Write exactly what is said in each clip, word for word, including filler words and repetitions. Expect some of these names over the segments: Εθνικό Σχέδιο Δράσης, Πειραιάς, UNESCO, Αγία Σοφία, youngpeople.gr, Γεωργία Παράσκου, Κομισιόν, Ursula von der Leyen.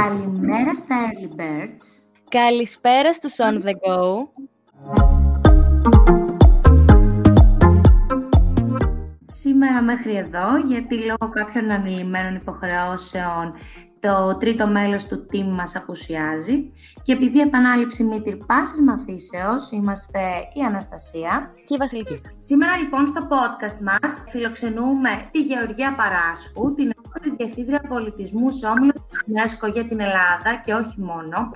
Καλημέρα στα Early Birds. Καλησπέρα στους On The Go. Σήμερα μέχρι εδώ, γιατί λόγω κάποιων ανηλυμένων υποχρεώσεων το τρίτο μέλος του team μας απουσιάζει και επειδή επανάληψη μη τυρπάσης μαθήσεως είμαστε η Αναστασία και η Βασιλική. Σήμερα λοιπόν στο podcast μας φιλοξενούμε τη Γεωργία Παράσκου, την Τη Διευθύντρια Πολιτισμού σε όμιλο της UNESCO για την Ελλάδα και όχι μόνο.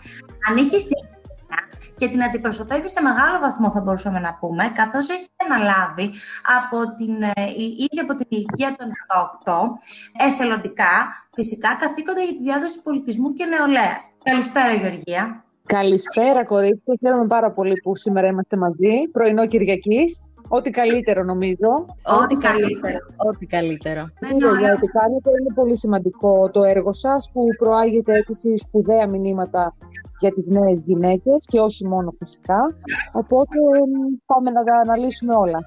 Ανήκει στην Αθήνα και την αντιπροσωπεύει σε μεγάλο βαθμό, θα μπορούσαμε να πούμε, καθώς έχει αναλάβει από την, ήδη από την ηλικία των οκτώ εθελοντικά, φυσικά, καθήκοντα για τη διάδοση πολιτισμού και νεολαίας. Καλησπέρα, Γεωργία. Καλησπέρα, κορίτσια. Χαίρομαι πάρα πολύ που σήμερα είμαστε μαζί. Πρωινό Κυριακής. Ό,τι καλύτερο, νομίζω. Ό,τι καλύτερο. Ό,τι καλύτερο. Για ό,τι κάνετε, είναι πολύ σημαντικό το έργο σας που προάγεται έτσι σε σπουδαία μηνύματα για τις νέες γυναίκες και όχι μόνο φυσικά. Οπότε πάμε να τα αναλύσουμε όλα.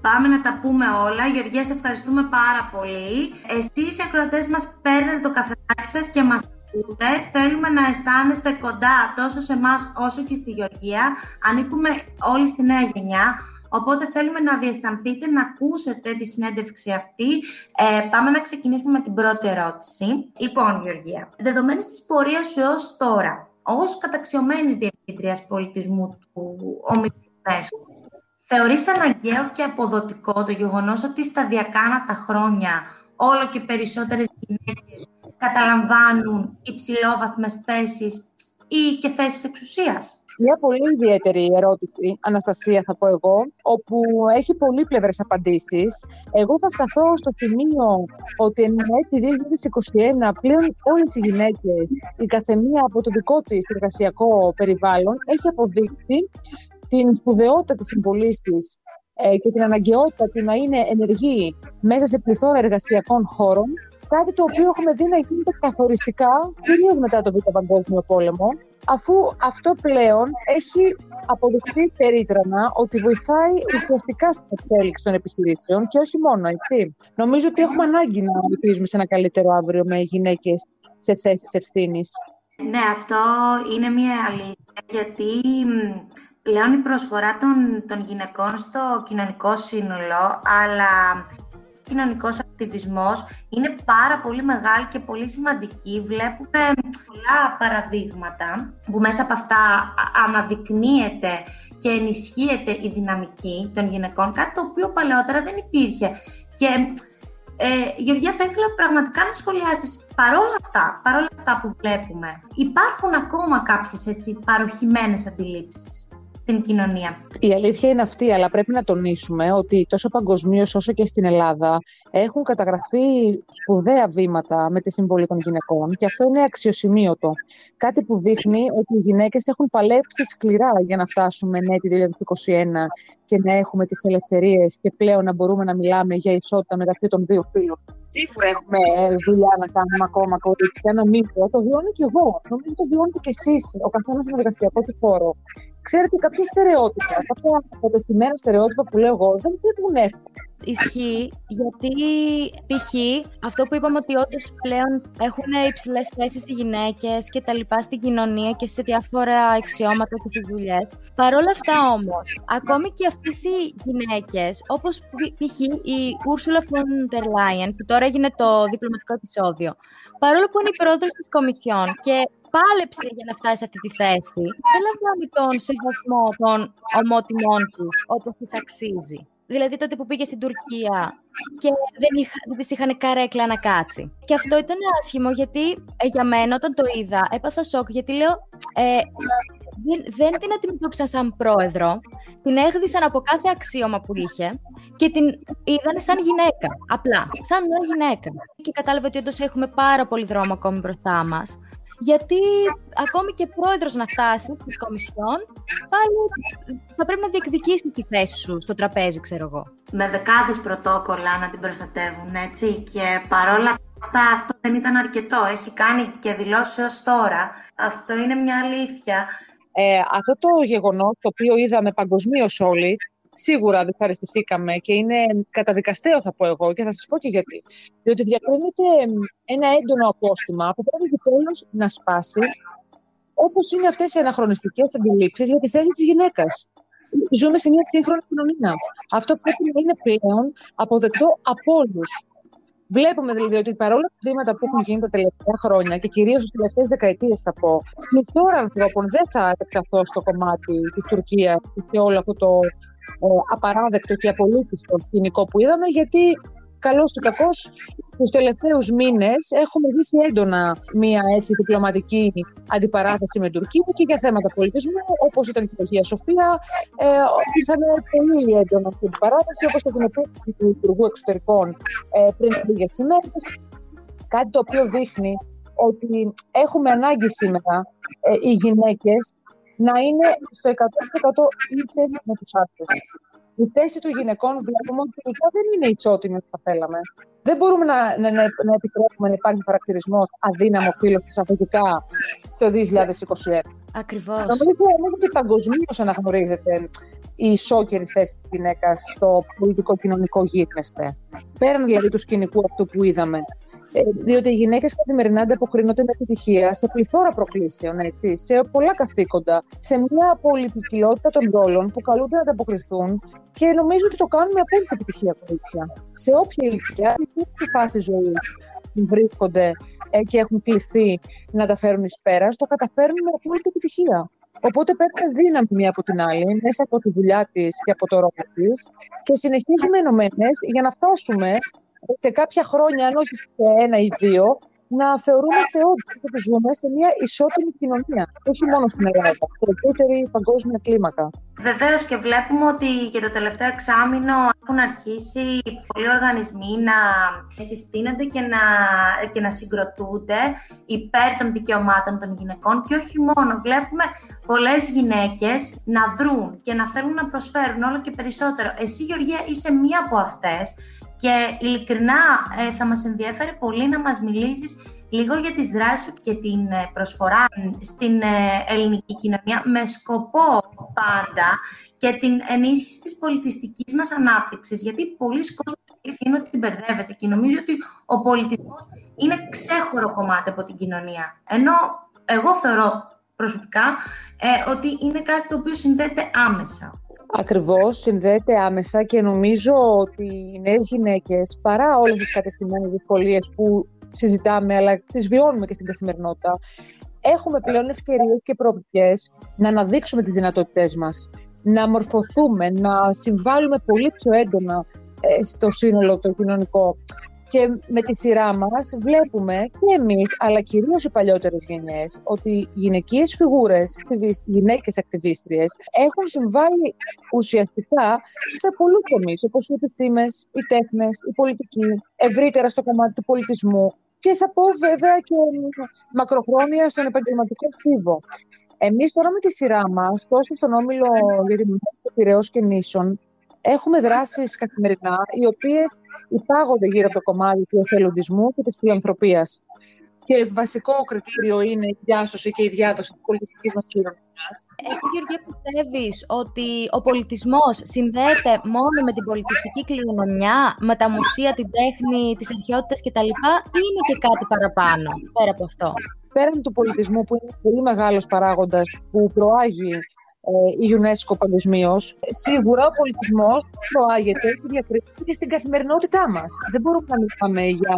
Πάμε να τα πούμε όλα. Γεωργία, σε ευχαριστούμε πάρα πολύ. Εσείς οι ακροατές μας παίρνετε το καφεδάκι σας και μας ακούτε. Θέλουμε να αισθάνεστε κοντά τόσο σε εμάς όσο και στη Γεωργία. Ανήκουμε όλοι στη νέα γενιά. Οπότε θέλουμε να διαισθανθείτε, να ακούσετε τη συνέντευξη αυτή. Ε, πάμε να ξεκινήσουμε με την πρώτη ερώτηση. Λοιπόν, Γεωργία, δεδομένης της πορείας σου έως τώρα, ως καταξιωμένης διευθύντριας πολιτισμού του ομίλου UNESCO, θεωρείς αναγκαίο και αποδοτικό το γεγονός ότι σταδιακά ανά τα χρόνια όλο και περισσότερες γυναίκες καταλαμβάνουν υψηλόβαθμες θέσεις ή και θέσεις εξουσίας? Μια πολύ ιδιαίτερη ερώτηση, Αναστασία, θα πω εγώ, όπου έχει πολύπλευρες απαντήσεις. Εγώ θα σταθώ στο σημείο ότι εν έτη δύο χιλιάδες είκοσι ένα πλέον όλες οι γυναίκες, η καθεμία από το δικό της εργασιακό περιβάλλον, έχει αποδείξει την σπουδαιότητα της συμβολής της και την αναγκαιότητα του να είναι ενεργή μέσα σε πληθώρα εργασιακών χώρων, κάτι το οποίο έχουμε δει να γίνεται καθοριστικά, κυρίως μετά το Β' Παγκόσμιο Πόλεμο, αφού αυτό πλέον έχει αποδειχθεί περίτρανα ότι βοηθάει ουσιαστικά στην εξέλιξη των επιχειρήσεων και όχι μόνο, έτσι. Νομίζω ότι έχουμε ανάγκη να ελπίζουμε σε ένα καλύτερο αύριο με γυναίκες σε θέσεις ευθύνης. Ναι, αυτό είναι μια αλήθεια, γιατί πλέον η προσφορά των, των γυναικών στο κοινωνικό σύνολο, αλλά ο κοινωνικός ακτιβισμός είναι πάρα πολύ μεγάλη και πολύ σημαντική. Βλέπουμε πολλά παραδείγματα που μέσα από αυτά αναδεικνύεται και ενισχύεται η δυναμική των γυναικών, κάτι το οποίο παλαιότερα δεν υπήρχε. Και ε, Γεωργία, θα ήθελα πραγματικά να σχολιάσεις, παρόλα αυτά, παρόλα αυτά που βλέπουμε, υπάρχουν ακόμα κάποιες έτσι παροχημένες αντιλήψεις στην κοινωνία? Η αλήθεια είναι αυτή, αλλά πρέπει να τονίσουμε ότι τόσο παγκοσμίως όσο και στην Ελλάδα έχουν καταγραφεί σπουδαία βήματα με τη συμβολή των γυναικών και αυτό είναι αξιοσημείωτο. Κάτι που δείχνει ότι οι γυναίκες έχουν παλέψει σκληρά για να φτάσουμε εν έτη δύο χιλιάδες είκοσι ένα και να έχουμε τις ελευθερίες και πλέον να μπορούμε να μιλάμε για ισότητα μεταξύ των δύο φύλων. Σίγουρα έχουμε δουλειά να κάνουμε ακόμα, κορίτσια. Νομίζω το βιώνω και εγώ. Νομίζω το βιώνετε κι εσείς, ο καθένας στον εργασιακό του χώρο. Ξέρετε, κάποια στερεότυπα, κάποια αποτεστημένα στερεότυπα που λέω εγώ, δεν φεύγουν εύκολα. Ισχύει, γιατί π.χ. αυτό που είπαμε ότι όντως πλέον έχουν υψηλές θέσεις οι γυναίκες και τα λοιπά στην κοινωνία και σε διάφορα αξιώματα και στις δουλειές. Παρ' όλα αυτά όμως, ακόμη και αυτές οι γυναίκες, όπως π.χ. η Ursula von der Leyen, που τώρα έγινε το διπλωματικό επεισόδιο, παρόλο που είναι η πρόεδρος της Κομισιόν και πάλεψε για να φτάσει σε αυτή τη θέση, δεν λαμβάνει τον σεβασμό των ομότιμών του όπως της αξίζει. Δηλαδή τότε που πήγε στην Τουρκία και δεν, είχα, δεν της είχαν καρέκλα να κάτσει. Και αυτό ήταν άσχημο, γιατί ε, για μένα όταν το είδα έπαθα σοκ, γιατί λέω ε, δεν, δεν την αντιμετώπισαν σαν πρόεδρο, την έχδισαν από κάθε αξίωμα που είχε και την είδαν σαν γυναίκα, απλά, σαν μια γυναίκα. Και κατάλαβα ότι όντως έχουμε πάρα πολύ δρόμο ακόμη μπροστά μας. Γιατί ακόμη και πρόεδρος να φτάσει της Κομισιόν, πάλι θα πρέπει να διεκδικήσει τη θέση σου στο τραπέζι, ξέρω εγώ. Με δεκάδες πρωτόκολλα να την προστατεύουν, έτσι, και παρόλα αυτά αυτό δεν ήταν αρκετό. Έχει κάνει και δηλώσεις ως τώρα. Αυτό είναι μια αλήθεια. Ε, αυτό το γεγονός το οποίο είδαμε παγκοσμίως όλοι, σίγουρα δυσαρεστηθήκαμε και είναι καταδικαστέο, θα πω εγώ, και θα σας πω και γιατί. Διότι διακρίνεται ένα έντονο απόστημα που πρέπει και τέλος να σπάσει, όπως είναι αυτές οι αναχρονιστικές αντιλήψεις για τη θέση της γυναίκας. Ζούμε σε μια σύγχρονη κοινωνία. Αυτό πρέπει να είναι πλέον αποδεκτό από όλους. Βλέπουμε δηλαδή ότι παρόλα τα βήματα που έχουν γίνει τα τελευταία χρόνια και κυρίως τις τελευταίες δεκαετίες, θα πω, πληθώρα ανθρώπων δεν θα επεκταθώ στο κομμάτι της Τουρκίας και όλο αυτό το ε, απαράδεκτο και απολύτιστο σκηνικό που είδαμε, γιατί καλώς ή κακώς τους τελευταίους μήνες έχουμε ζήσει έντονα μια έτσι διπλωματική αντιπαράθεση με Τουρκία και για θέματα πολιτισμού, όπως ήταν και η Αγία Σοφία, ε, ήταν πολύ έντονα αυτή η αντιπαράθεση, όπως το γυναικείο του Υπουργού Εξωτερικών ε, πριν λίγες ημέρες. Κάτι το οποίο δείχνει ότι έχουμε ανάγκη σήμερα ε, οι γυναίκες να είναι στο εκατό τοις εκατό ίσες με τους άντρες. Η θέση των γυναικών βλέπουμε ότι τελικά δεν είναι ισότιμη όσο θα θέλαμε. Δεν μπορούμε να, να, να επιτρέπουμε να υπάρχει χαρακτηρισμός αδύναμο φύλος εισαγωγικά στο δύο χιλιάδες είκοσι ένα. Ακριβώς. Νομίζω ότι παγκοσμίως αναγνωρίζεται η ισόκαιρη θέση της γυναίκας στο πολιτικό-κοινωνικό γίγνεσθε. Πέραν δηλαδή του σκηνικού αυτού που είδαμε. Ε, διότι οι γυναίκες καθημερινά ανταποκρίνονται με επιτυχία σε πληθώρα προκλήσεων, έτσι, σε πολλά καθήκοντα, σε μια πολυποικιλότητα των ρόλων που καλούνται να ανταποκριθούν και νομίζω ότι το κάνουν με απόλυτη επιτυχία, κορίτσια. Σε όποια ηλικία, σε όποια φάση ζωής βρίσκονται ε, και έχουν κληθεί να τα φέρουν εις πέρας, το καταφέρνουν με απόλυτη επιτυχία. Οπότε παίρνουν δύναμη μία από την άλλη, μέσα από τη δουλειά της και από το ρόλο της και συνεχίζουμε ενωμένες για να φτάσουμε σε κάποια χρόνια, αν όχι ένα ή δύο, να θεωρούμαστε ότι θα ζούμε σε μια ισότιμη κοινωνία. Όχι μόνο στην Ελλάδα, σε ευρύτερη παγκόσμια κλίμακα. Βεβαίως και βλέπουμε ότι για το τελευταίο εξάμηνο έχουν αρχίσει πολλοί οργανισμοί να συστήνονται και να, και να συγκροτούνται υπέρ των δικαιωμάτων των γυναικών και όχι μόνο. Βλέπουμε πολλές γυναίκες να δρουν και να θέλουν να προσφέρουν όλο και περισσότερο. Εσύ, Γεωργία, είσαι μία από αυτές. Και ειλικρινά θα μας ενδιαφέρει πολύ να μας μιλήσεις λίγο για τις δράσεις σου και την προσφορά στην ελληνική κοινωνία με σκοπό πάντα και την ενίσχυση της πολιτιστικής μας ανάπτυξης. Γιατί πολλοί κόσμοι αλήθεια είναι ότι την μπερδεύεται και νομίζω ότι ο πολιτισμός είναι ξέχωρο κομμάτι από την κοινωνία. Ενώ εγώ θεωρώ προσωπικά ε, ότι είναι κάτι το οποίο συνδέεται άμεσα. Ακριβώς, συνδέεται άμεσα και νομίζω ότι οι νέες γυναίκες, παρά όλες τις κατεστημένες δυσκολίες που συζητάμε, αλλά τις βιώνουμε και στην καθημερινότητα, έχουμε πλέον ευκαιρίες και προοπτικές να αναδείξουμε τις δυνατότητές μας, να μορφωθούμε, να συμβάλλουμε πολύ πιο έντονα στο σύνολο το κοινωνικό. Και με τη σειρά μας βλέπουμε και εμείς, αλλά κυρίως οι παλιότερες γενιές, ότι οι γυναικείες φιγούρες, οι γυναίκες ακτιβίστριες, έχουν συμβάλει ουσιαστικά σε πολλούς τομείς, όπως οι επιστήμες, οι τέχνες, η πολιτική, ευρύτερα στο κομμάτι του πολιτισμού και θα πω βέβαια και μακροχρόνια στον επαγγελματικό στίβο. Εμείς τώρα με τη σειρά μας, τόσο στον όμιλο για την Πειραιώς και Νήσων, έχουμε δράσεις καθημερινά, οι οποίες υπάγονται γύρω από το κομμάτι του εθελοντισμού και της φιλανθρωπίας. Και βασικό κριτήριο είναι η διάσωση και η διάδοση της πολιτιστικής μας κοινωνίας. Εσύ, Γεωργία, πιστεύεις ότι ο πολιτισμός συνδέεται μόνο με την πολιτιστική κληρονομιά, με τα μουσεία, την τέχνη, τις αρχαιότητες κτλ. Ή είναι και κάτι παραπάνω, πέρα από αυτό? Πέραν του πολιτισμού, που είναι πολύ μεγάλος παράγοντας που προάγει η UNESCO παγκοσμίως, σίγουρα ο πολιτισμός προάγεται και διακρίνεται και στην καθημερινότητά μας. Δεν μπορούμε να μιλάμε για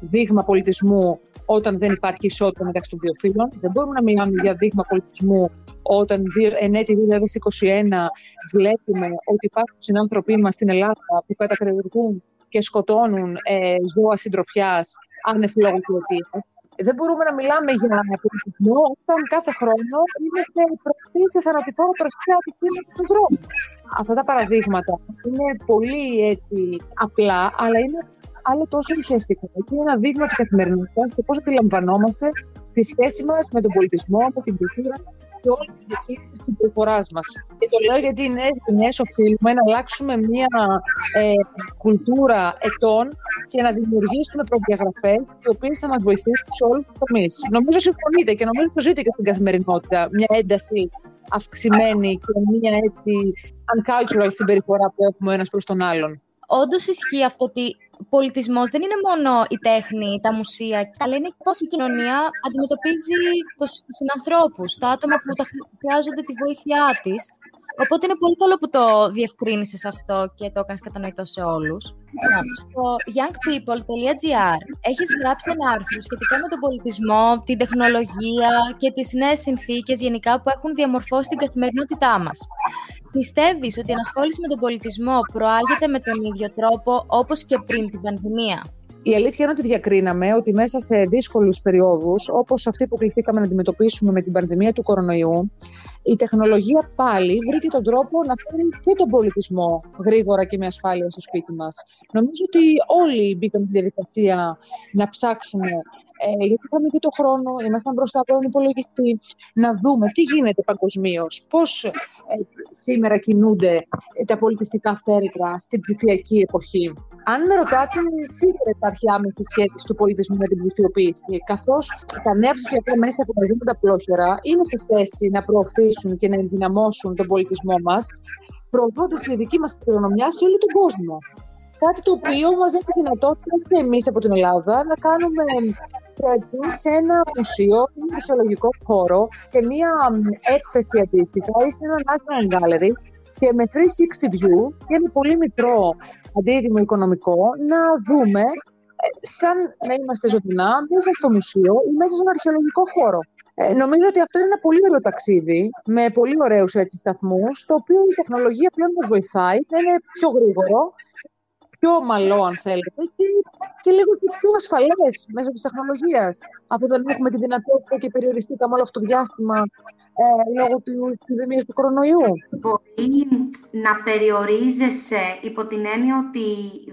δείγμα πολιτισμού όταν δεν υπάρχει ισότητα μεταξύ των δύο φύλων. Δεν μπορούμε να μιλάμε για δείγμα πολιτισμού όταν εν έτη δύο χιλιάδες είκοσι ένα βλέπουμε ότι υπάρχουν συνάνθρωποι μας στην Ελλάδα που κατακρεουργούν και σκοτώνουν ε, ζώα συντροφιάς άνευ λόγου αιτίας. Δεν μπορούμε να μιλάμε για πολιτισμό όταν κάθε χρόνο είμαστε προκτή σε θανατηφόρο τροχιά της θύμης του δρόμου. Αυτά τα παραδείγματα είναι πολύ έτσι, απλά, αλλά είναι άλλο τόσο ουσιαστικά. Είναι ένα δείγμα της καθημερινότητας και πώς αντιλαμβανόμαστε τη σχέση μας με τον πολιτισμό, με την κουλτούρα και όλη τη διαχείριση της συμπεριφοράς μας. Και το λέω γιατί οι νέες γενιές οφείλουμε να αλλάξουμε μια ε, κουλτούρα ετών και να δημιουργήσουμε προδιαγραφές οι οποίες θα μας βοηθήσουν σε όλους τους τομείς. Νομίζω συμφωνείτε και νομίζω το ζείτε και στην καθημερινότητα μια ένταση αυξημένη και μια έτσι uncultural συμπεριφορά που έχουμε ένας προς τον άλλον. Όντως ισχύει αυτό ότι πολιτισμός δεν είναι μόνο η τέχνη, τα μουσεία, αλλά είναι και πώς η κοινωνία αντιμετωπίζει τους συνανθρώπους, τα άτομα που χρειάζονται τη βοήθειά της. Οπότε είναι πολύ καλό που το διευκρίνησες αυτό και το έκανες κατανοητό σε όλους. Στο youngpeople.gr έχεις γράψει ένα άρθρο σχετικά με τον πολιτισμό, την τεχνολογία και τις νέες συνθήκες γενικά που έχουν διαμορφώσει την καθημερινότητά μας. Πιστεύεις ότι η ανασχόληση με τον πολιτισμό προάγεται με τον ίδιο τρόπο όπως και πριν την πανδημία? Η αλήθεια είναι ότι διακρίναμε ότι μέσα σε δύσκολους περιόδους, όπως αυτή που κληθήκαμε να αντιμετωπίσουμε με την πανδημία του κορονοϊού, η τεχνολογία πάλι βρήκε τον τρόπο να φέρει και τον πολιτισμό γρήγορα και με ασφάλεια στο σπίτι μας. Νομίζω ότι όλοι μπήκαμε στη διαδικασία να ψάξουμε, ε, γιατί είχαμε και τον χρόνο, ήμασταν μπροστά από τον υπολογιστή, να δούμε τι γίνεται παγκοσμίως, πώς ε, σήμερα κινούνται τα πολιτιστικά φθέρετρα στην ψηφιακή εποχή. Αν με ρωτάτε, σίγουρα υπάρχει άμεση σχέση του πολιτισμού με την ψηφιοποίηση, καθώς τα νέα ψηφιακά μέσα που μας δίνουν τα πλόχερα είναι σε θέση να προωθήσουν και να ενδυναμώσουν τον πολιτισμό μας, προωθώντας τη δική μας κληρονομιά σε όλο τον κόσμο. Κάτι το οποίο μας δίνει τη δυνατότητα και εμείς από την Ελλάδα να κάνουμε tracing σε ένα μουσείο, σε ένα αρχαιολογικό χώρο, σε μία έκθεση αντίστοιχα ή σε ένα national gallery, και με τριακόσια εξήντα view και με πολύ μικρό αντίδημο οικονομικό να δούμε σαν να είμαστε ζωντανά μέσα στο μουσείο ή μέσα στον αρχαιολογικό χώρο. Ε, νομίζω ότι αυτό είναι ένα πολύ ωραίο ταξίδι με πολύ ωραίους έτσι σταθμούς, το οποίο η τεχνολογία πλέον μας βοηθάει να είναι πιο γρήγορο, πιο ομαλό αν θέλετε και, και λίγο και πιο ασφαλές μέσω της τεχνολογίας από το να έχουμε τη δυνατότητα και περιοριστήκαμε όλο αυτό το διάστημα ε, λόγω της πανδημίας του κορονοϊού. Μπορεί να περιορίζεσαι υπό την έννοια ότι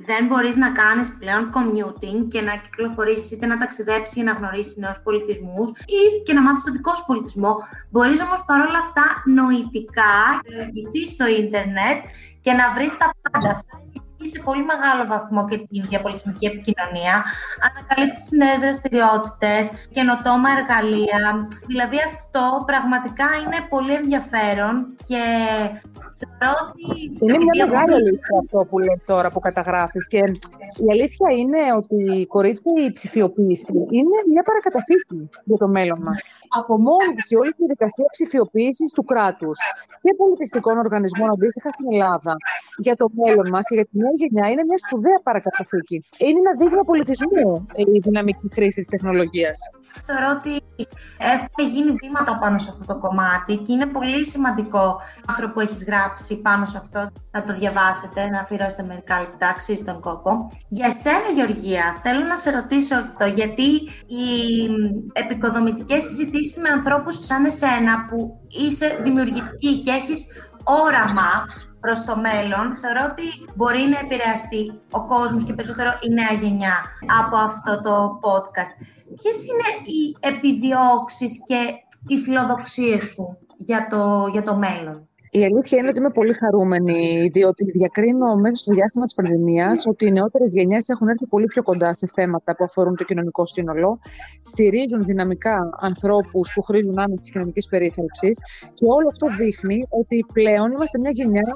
δεν μπορείς να κάνεις πλέον commuting και να κυκλοφορήσεις είτε να ταξιδέψεις ή να γνωρίσεις νέους πολιτισμούς ή και να μάθεις τον δικό σου πολιτισμό. Μπορείς όμως παρόλα αυτά νοητικά να νοηθείς στο ίντερνετ και να βρεις τα πάντα. Σε πολύ μεγάλο βαθμό και την διαπολιτισμική επικοινωνία, ανακαλύπτεις νέες δραστηριότητες, καινοτόμα εργαλεία. Δηλαδή αυτό πραγματικά είναι πολύ ενδιαφέρον και θεωρώ ότι... Είναι μια μεγάλη αλήθεια αυτό που λες τώρα που καταγράφεις και η αλήθεια είναι ότι κορίτσια η ψηφιοποίηση είναι μια παρακαταθήκη για το μέλλον μας. Από μόνη της όλη τη διαδικασία ψηφιοποίησης του κράτους και πολιτιστικών οργανισμών αντίστοιχα στην Ελλάδα για το μέλλον μας και για τη νέα γενιά είναι μια σπουδαία παρακαταθήκη. Είναι ένα δείγμα πολιτισμού η δυναμική χρήση της τεχνολογίας. Θεωρώ ότι έχουν γίνει βήματα πάνω σε αυτό το κομμάτι και είναι πολύ σημαντικό αυτό που έχεις γράψει πάνω σε αυτό να το διαβάσετε, να αφιερώσετε μερικά λεπτά, αξίζει τον κόπο. Για εσένα, Γεωργία, θέλω να σε ρωτήσω αυτό, γιατί οι επικοδομητικές συζητήσεις με ανθρώπους σαν εσένα που είσαι δημιουργική και έχεις όραμα προς το μέλλον, θεωρώ ότι μπορεί να επηρεαστεί ο κόσμος και περισσότερο η νέα γενιά από αυτό το podcast. Ποιες είναι οι επιδιώξεις και οι φιλοδοξίες σου για το, για το μέλλον? Η αλήθεια είναι ότι είμαι πολύ χαρούμενη, διότι διακρίνω μέσα στο διάστημα της πανδημίας ότι οι νεότερες γενιές έχουν έρθει πολύ πιο κοντά σε θέματα που αφορούν το κοινωνικό σύνολο, στηρίζουν δυναμικά ανθρώπους που χρήζουν άμεση της κοινωνικής περίθαλψης και όλο αυτό δείχνει ότι πλέον είμαστε μια γενιά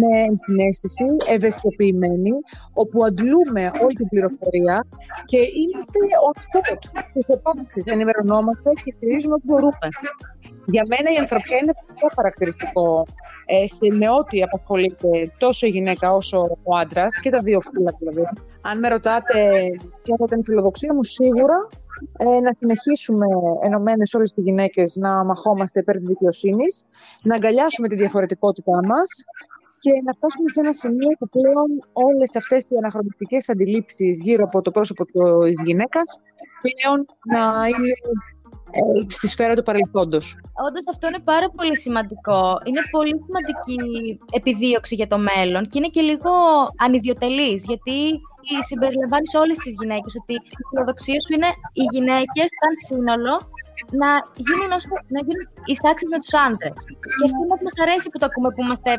με συναίσθηση, ευαισθητοποιημένη, όπου αντλούμε όλη την πληροφορία και είμαστε on spot της επόμενης. Ενημερωνόμαστε και στηρίζουμε ό,τι μπορούμε. Για μένα η ανθρωπιά είναι πιο χαρακτηριστικό ε, με ό,τι απασχολείται τόσο η γυναίκα όσο ο άντρας και τα δύο φύλλα δηλαδή. Αν με ρωτάτε ποια θα ήταν η φιλοδοξία μου, σίγουρα ε, να συνεχίσουμε ενωμένες όλες τις γυναίκες να μαχόμαστε υπέρ της δικαιοσύνης, να αγκαλιάσουμε τη διαφορετικότητά μας και να φτάσουμε σε ένα σημείο που πλέον όλες αυτές οι αναχρονιστικές αντιλήψεις γύρω από το πρόσωπο της γυναίκας πλέον να είναι στη σφαίρα του παρελθόντος. Όντως αυτό είναι πάρα πολύ σημαντικό. Είναι πολύ σημαντική επιδίωξη για το μέλλον και είναι και λίγο ανιδιοτελής, γιατί συμπεριλαμβάνεις όλες τις γυναίκες, ότι η φιλοδοξία σου είναι οι γυναίκες σαν σύνολο να γίνουν, να γίνουν οι τάξεις με τους άντρες. Και αυτό μας, μας αρέσει που το ακούμε που είμαστε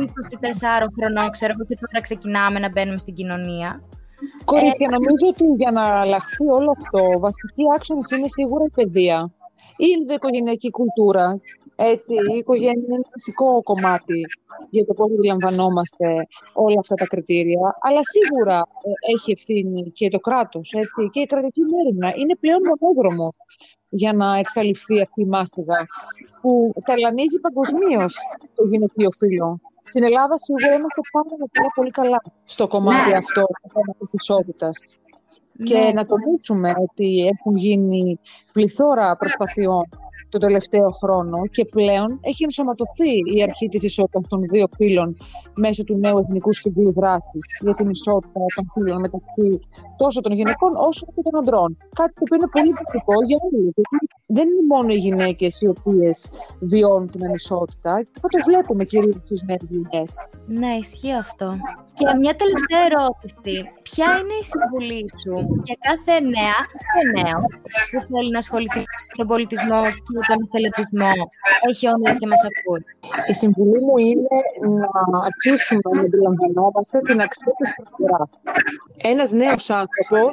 είκοσι τέσσερα χρονών, ξέρω, και τώρα ξεκινάμε να μπαίνουμε στην κοινωνία. Κορίτσια, νομίζω ότι για να αλλάχθεί όλο αυτό, βασική άξονας είναι σίγουρα η παιδεία, η ενδοοικογενειακή κουλτούρα Έτσι, η οικογένεια είναι ένα βασικό κομμάτι για το πώς αντιλαμβανόμαστε όλα αυτά τα κριτήρια. Αλλά σίγουρα έχει ευθύνη και το κράτος, έτσι, και η κρατική μέρημνα. Είναι πλέον μονόδρομο για να εξαλειφθεί αυτή η μάστιγα που ταλανίζει παγκοσμίως το γυναικείο φύλο. Στην Ελλάδα σίγουρα είμαστε πάρα πολύ καλά στο κομμάτι ναι. αυτό της ισότητας. Ναι. Και να τονίσουμε ότι έχουν γίνει πληθώρα προσπαθειών τον τελευταίο χρόνο και πλέον έχει ενσωματωθεί η αρχή της ισότητας των δύο φύλων μέσω του νέου Εθνικού Σχεδίου Δράσης για την ισότητα των φύλων μεταξύ τόσο των γυναικών όσο και των ανδρών. Κάτι που είναι πολύ βασικό για όλους. Δεν είναι μόνο οι γυναίκες οι οποίες βιώνουν την ανισότητα. Αυτό το βλέπουμε κυρίως στις νέες γενιές. Ναι, ισχύει αυτό. Και μια τελευταία ερώτηση. Ποια είναι η συμβουλή σου για κάθε νέα και νέο που θέλει να ασχοληθεί με τον πολιτισμό και τον εθελοντισμό, έχει όνειρο και μας ακούει? Η συμβουλή μου είναι να αρχίσουμε να αντιλαμβανόμαστε την αξία της προσφοράς. Ένας νέος άνθρωπος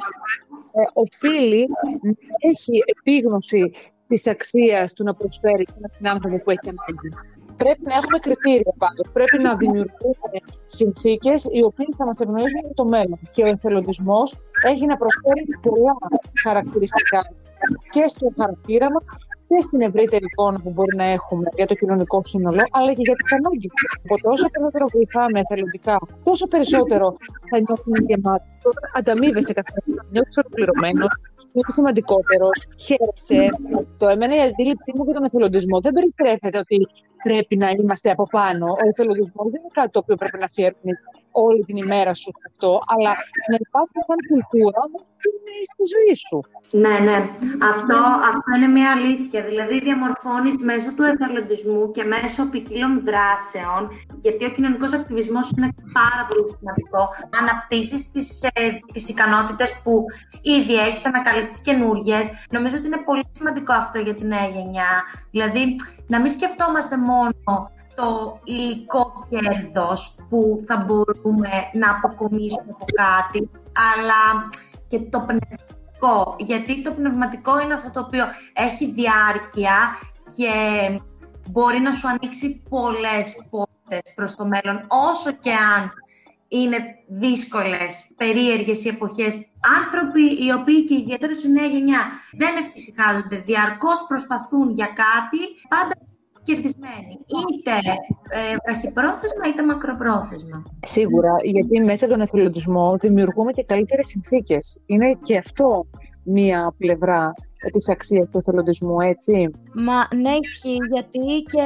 ε, οφείλει να έχει επίγνωση της αξίας του να προσφέρει έναν άνθρωπο που έχει ανάγκη. Πρέπει να έχουμε κριτήρια πάλι. Πρέπει να δημιουργούμε συνθήκες οι οποίες θα μας ευνοήσουν για το μέλλον. Και ο εθελοντισμός έχει να προσφέρει πολλά χαρακτηριστικά και στον χαρακτήρα μας και στην ευρύτερη εικόνα που μπορεί να έχουμε για το κοινωνικό σύνολο, αλλά και για τις ανάγκες. Οπότε όσο περισσότερο βοηθάμε εθελοντικά, τόσο περισσότερο θα νιώθουμε γεμάτοι. Ανταμείβεσαι καθημερινά, νιώθεις ολοκληρωμένος. Είναι σημαντικότερο. Χαίρεσαι. Αυτό. Εμένα η αντίληψή μου για τον εθελοντισμό δεν περιστρέφεται ότι πρέπει να είμαστε από πάνω. Ο εθελοντισμός δεν είναι κάτι το οποίο πρέπει να φέρνεις όλη την ημέρα σου αυτό, αλλά να υπάρχει σαν κουλτούρα μέσα στη ζωή σου. Ναι, ναι. Αυτό, αυτό είναι μια αλήθεια. Δηλαδή, διαμορφώνεις μέσω του εθελοντισμού και μέσω ποικίλων δράσεων, γιατί ο κοινωνικός ακτιβισμός είναι πάρα πολύ σημαντικό. Αναπτύσσεις τις, ε, τις ικανότητες που ήδη έχεις, ανακαλύπτεις καινούριες. Νομίζω ότι είναι πολύ σημαντικό αυτό για την νέα γενιά. Δηλαδή, να μην σκεφτόμαστε μόνο το υλικό κέρδος που θα μπορούμε να αποκομίσουμε από κάτι, αλλά και το πνευματικό, γιατί το πνευματικό είναι αυτό το οποίο έχει διάρκεια και μπορεί να σου ανοίξει πολλές πόρτες προς το μέλλον, όσο και αν είναι δύσκολες, περίεργες οι εποχές. Άνθρωποι οι οποίοι, και ιδιαίτερα στη νέα γενιά, δεν εφησυχάζονται, διαρκώς προσπαθούν για κάτι, πάντα κερδισμένοι. Είτε ε, βραχυπρόθεσμα, είτε μακροπρόθεσμα. Σίγουρα, γιατί μέσα από τον εθελοντισμό δημιουργούμε και καλύτερες συνθήκες. Είναι και αυτό μία πλευρά της αξίας του εθελοντισμού, έτσι. Μα ναι, ισχύει, γιατί και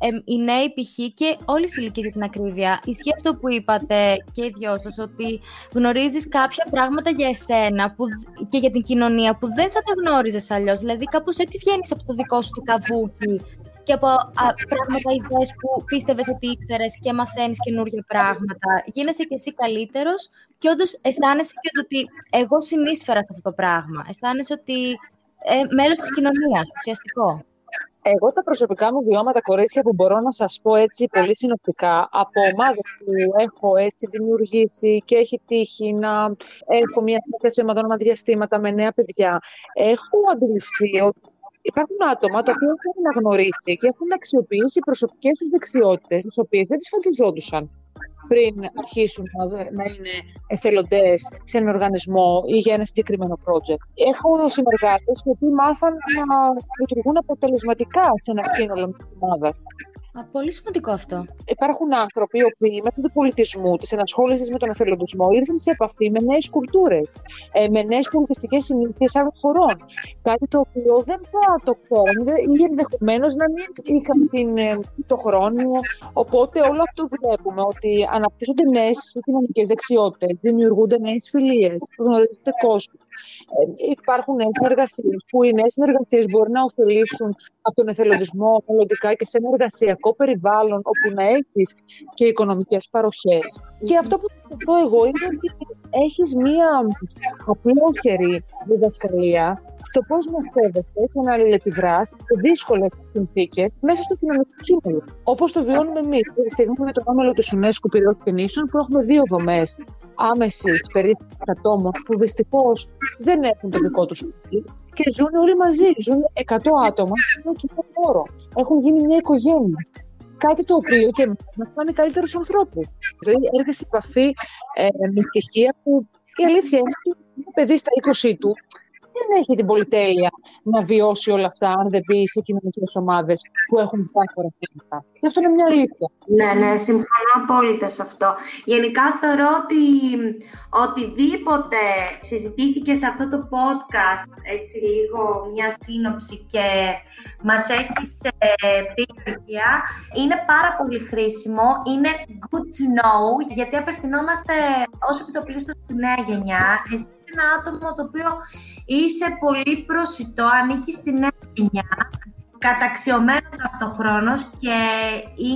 ε, ε, οι νέοι π.χ. και όλες οι ηλικίες για την ακρίβεια, ισχύει αυτό που είπατε και οι δυο σας, ότι γνωρίζεις κάποια πράγματα για εσένα που, και για την κοινωνία που δεν θα τα γνώριζες αλλιώς. Δηλαδή, κάπως έτσι βγαίνεις από το δικό σου το καβούκι και από α, πράγματα, ιδέες που πίστευες ότι ήξερες και μαθαίνεις καινούργια πράγματα. Γίνεσαι και εσύ καλύτερος και όντως αισθάνεσαι και ότι εγώ συνείσφερα σε αυτό το πράγμα. Αισθάνεσαι ότι ε, μέλος της κοινωνίας, ουσιαστικό. Εγώ τα προσωπικά μου βιώματα, κορίτσια, που μπορώ να σας πω έτσι πολύ συνοπτικά, από ομάδες που έχω έτσι δημιουργήσει και έχει τύχει να έχω μια θέση ομάδων διαστήματα με νέα παιδιά, έχω αντιληφθεί ότι υπάρχουν άτομα τα οποία έχουν αναγνωρίσει και έχουν αξιοποιήσει προσωπικές τους δεξιότητες, τις οποίες δεν τις φαντιζόντουσαν πριν αρχίσουν να, να είναι εθελοντές σε έναν οργανισμό ή για ένα συγκεκριμένο project. Έχω συνεργάτες οι οποίοι μάθαν να λειτουργούν αποτελεσματικά σε ένα σύνολο της ομάδας. Πολύ σημαντικό αυτό. Υπάρχουν άνθρωποι οι οποίοι μέσω του πολιτισμού, της ενασχόλησης με τον εθελοντισμό, ήρθαν σε επαφή με νέες κουλτούρες, με νέες πολιτιστικές συνήθειες άλλων χωρών. Κάτι το οποίο δεν θα το κάνουν ή ενδεχομένως να μην είχαν την, το χρόνο. Οπότε όλο αυτό βλέπουμε, ότι αναπτύσσονται νέες κοινωνικές δεξιότητες, δημιουργούνται νέες φιλίες, γνωρίζεται κόσμο. Υπάρχουν νέες συνεργασίες, που οι νέες συνεργασίες μπορεί να ωφελήσουν από τον εθελοντισμό μελλοντικά και σε ένα εργασιακό περιβάλλον όπου να έχεις και οικονομικές παροχές. Και αυτό που πιστεύω εγώ είναι ότι έχεις μία απλόχερη διδασκαλία στο πώς να σέβεσαι και να αλληλεπιδράς σε δύσκολες συνθήκες μέσα στο κοινωνικό σύνολο. Όπως το βιώνουμε εμείς τη στιγμή με το όμιλο της UNESCO Πειραιώς και Νήσων, που έχουμε δύο δομές άμεσης περίπτωσης ατόμων που δυστυχώς δεν έχουν το δικό τους σπίτι, και ζουν όλοι μαζί. Ζουν εκατό άτομα σε ένα κοινό χώρο. Έχουν γίνει μια οικογένεια. Κάτι το οποίο και μας κάνει καλύτερους ανθρώπους. Δηλαδή, έρχεσαι σε επαφή ε, με στοιχεία που η αλήθεια είναι ότι το παιδί στα είκοσι του δεν έχει την πολυτέλεια να βιώσει όλα αυτά, αν δεν μπει σε κοινωνικές ομάδες που έχουν διάφορα θέματα. Και αυτό είναι μια αλήθεια. Ναι, ναι, συμφωνώ απόλυτα σε αυτό. Γενικά θεωρώ ότι οτιδήποτε συζητήθηκε σε αυτό το podcast, έτσι λίγο μια σύνοψη και μας έχει πει Γεωργία, είναι πάρα πολύ χρήσιμο, είναι good to know, γιατί απευθυνόμαστε ως επιτοπλίστων στη νέα γενιά. Ένα άτομο το οποίο είσαι πολύ προσιτό, ανήκει στη νέα γενιά, καταξιωμένο ταυτοχρόνως, και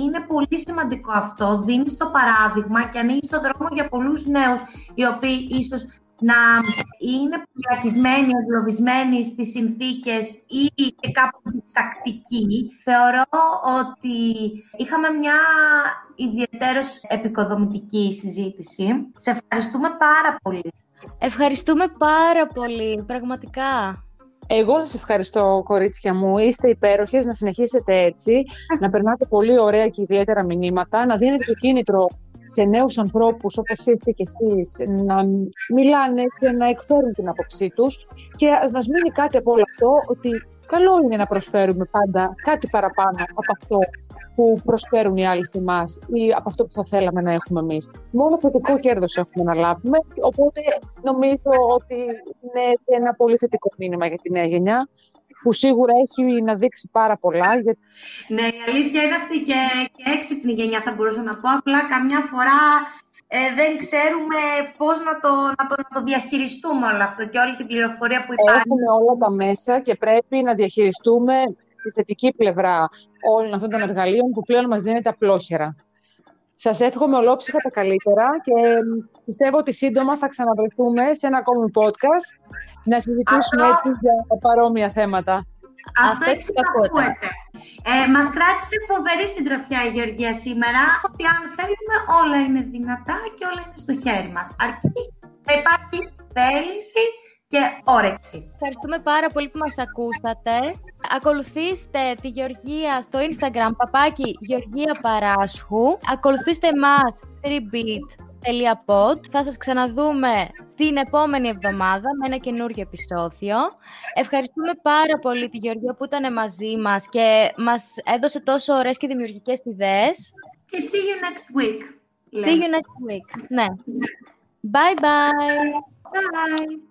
είναι πολύ σημαντικό αυτό. Δίνεις το παράδειγμα και ανοίγεις τον δρόμο για πολλούς νέους, οι οποίοι ίσως να είναι φυλακισμένοι, εγκλωβισμένοι στις συνθήκες ή και κάπου διστακτικοί. Θεωρώ ότι είχαμε μια ιδιαίτερως επικοδομητική συζήτηση. Σε ευχαριστούμε πάρα πολύ. Ευχαριστούμε πάρα πολύ, πραγματικά. Εγώ σας ευχαριστώ, κορίτσια μου. Είστε υπέροχες, να συνεχίσετε έτσι, να περνάτε πολύ ωραία και ιδιαίτερα μηνύματα, να δίνετε το κίνητρο σε νέους ανθρώπους, όπως είστε και εσείς, να μιλάνε και να εκφέρουν την άποψή τους. Και ας μας μείνει κάτι από όλο αυτό, ότι καλό είναι να προσφέρουμε πάντα κάτι παραπάνω από αυτό που προσφέρουν οι άλλοι στη μας ή από αυτό που θα θέλαμε να έχουμε εμείς. Μόνο θετικό κέρδος έχουμε να λάβουμε, οπότε νομίζω ότι είναι έτσι ένα πολύ θετικό μήνυμα για τη νέα γενιά, που σίγουρα έχει να δείξει πάρα πολλά. Για... Ναι, η αλήθεια είναι αυτή, και, και έξυπνη γενιά θα μπορούσα να πω, απλά καμιά φορά ε, δεν ξέρουμε πώς να το, να, το, να το διαχειριστούμε όλο αυτό και όλη την πληροφορία που υπάρχει. Έχουμε όλα τα μέσα και πρέπει να διαχειριστούμε τη θετική πλευρά όλων αυτών των εργαλείων που πλέον μας δίνεται απλόχερα. Σας εύχομαι ολόψυχα τα καλύτερα και πιστεύω ότι σύντομα θα ξαναβρεθούμε σε ένα ακόμη podcast να συζητήσουμε αυτό... έτσι για παρόμοια θέματα. Αυτό έτσι ακούτε. Ε, μας κράτησε φοβερή συντροφιά η Γεωργία σήμερα, ότι αν θέλουμε όλα είναι δυνατά και όλα είναι στο χέρι μας. Αρκεί να υπάρχει θέληση και όρεξη. Ευχαριστούμε πάρα πολύ που μας ακούσατε. Ακολουθήστε τη Γεωργία στο Instagram, παπάκι Γεωργία Παράσχου. Ακολουθήστε μας τρία μπιτ τελεία pod. Θα σας ξαναδούμε την επόμενη εβδομάδα με ένα καινούριο επεισόδιο. Ευχαριστούμε πάρα πολύ τη Γεωργία που ήταν μαζί μας και μας έδωσε τόσο ωραίες και δημιουργικές ιδέες. Και see you next week. See you next week, ναι. Bye bye. Bye.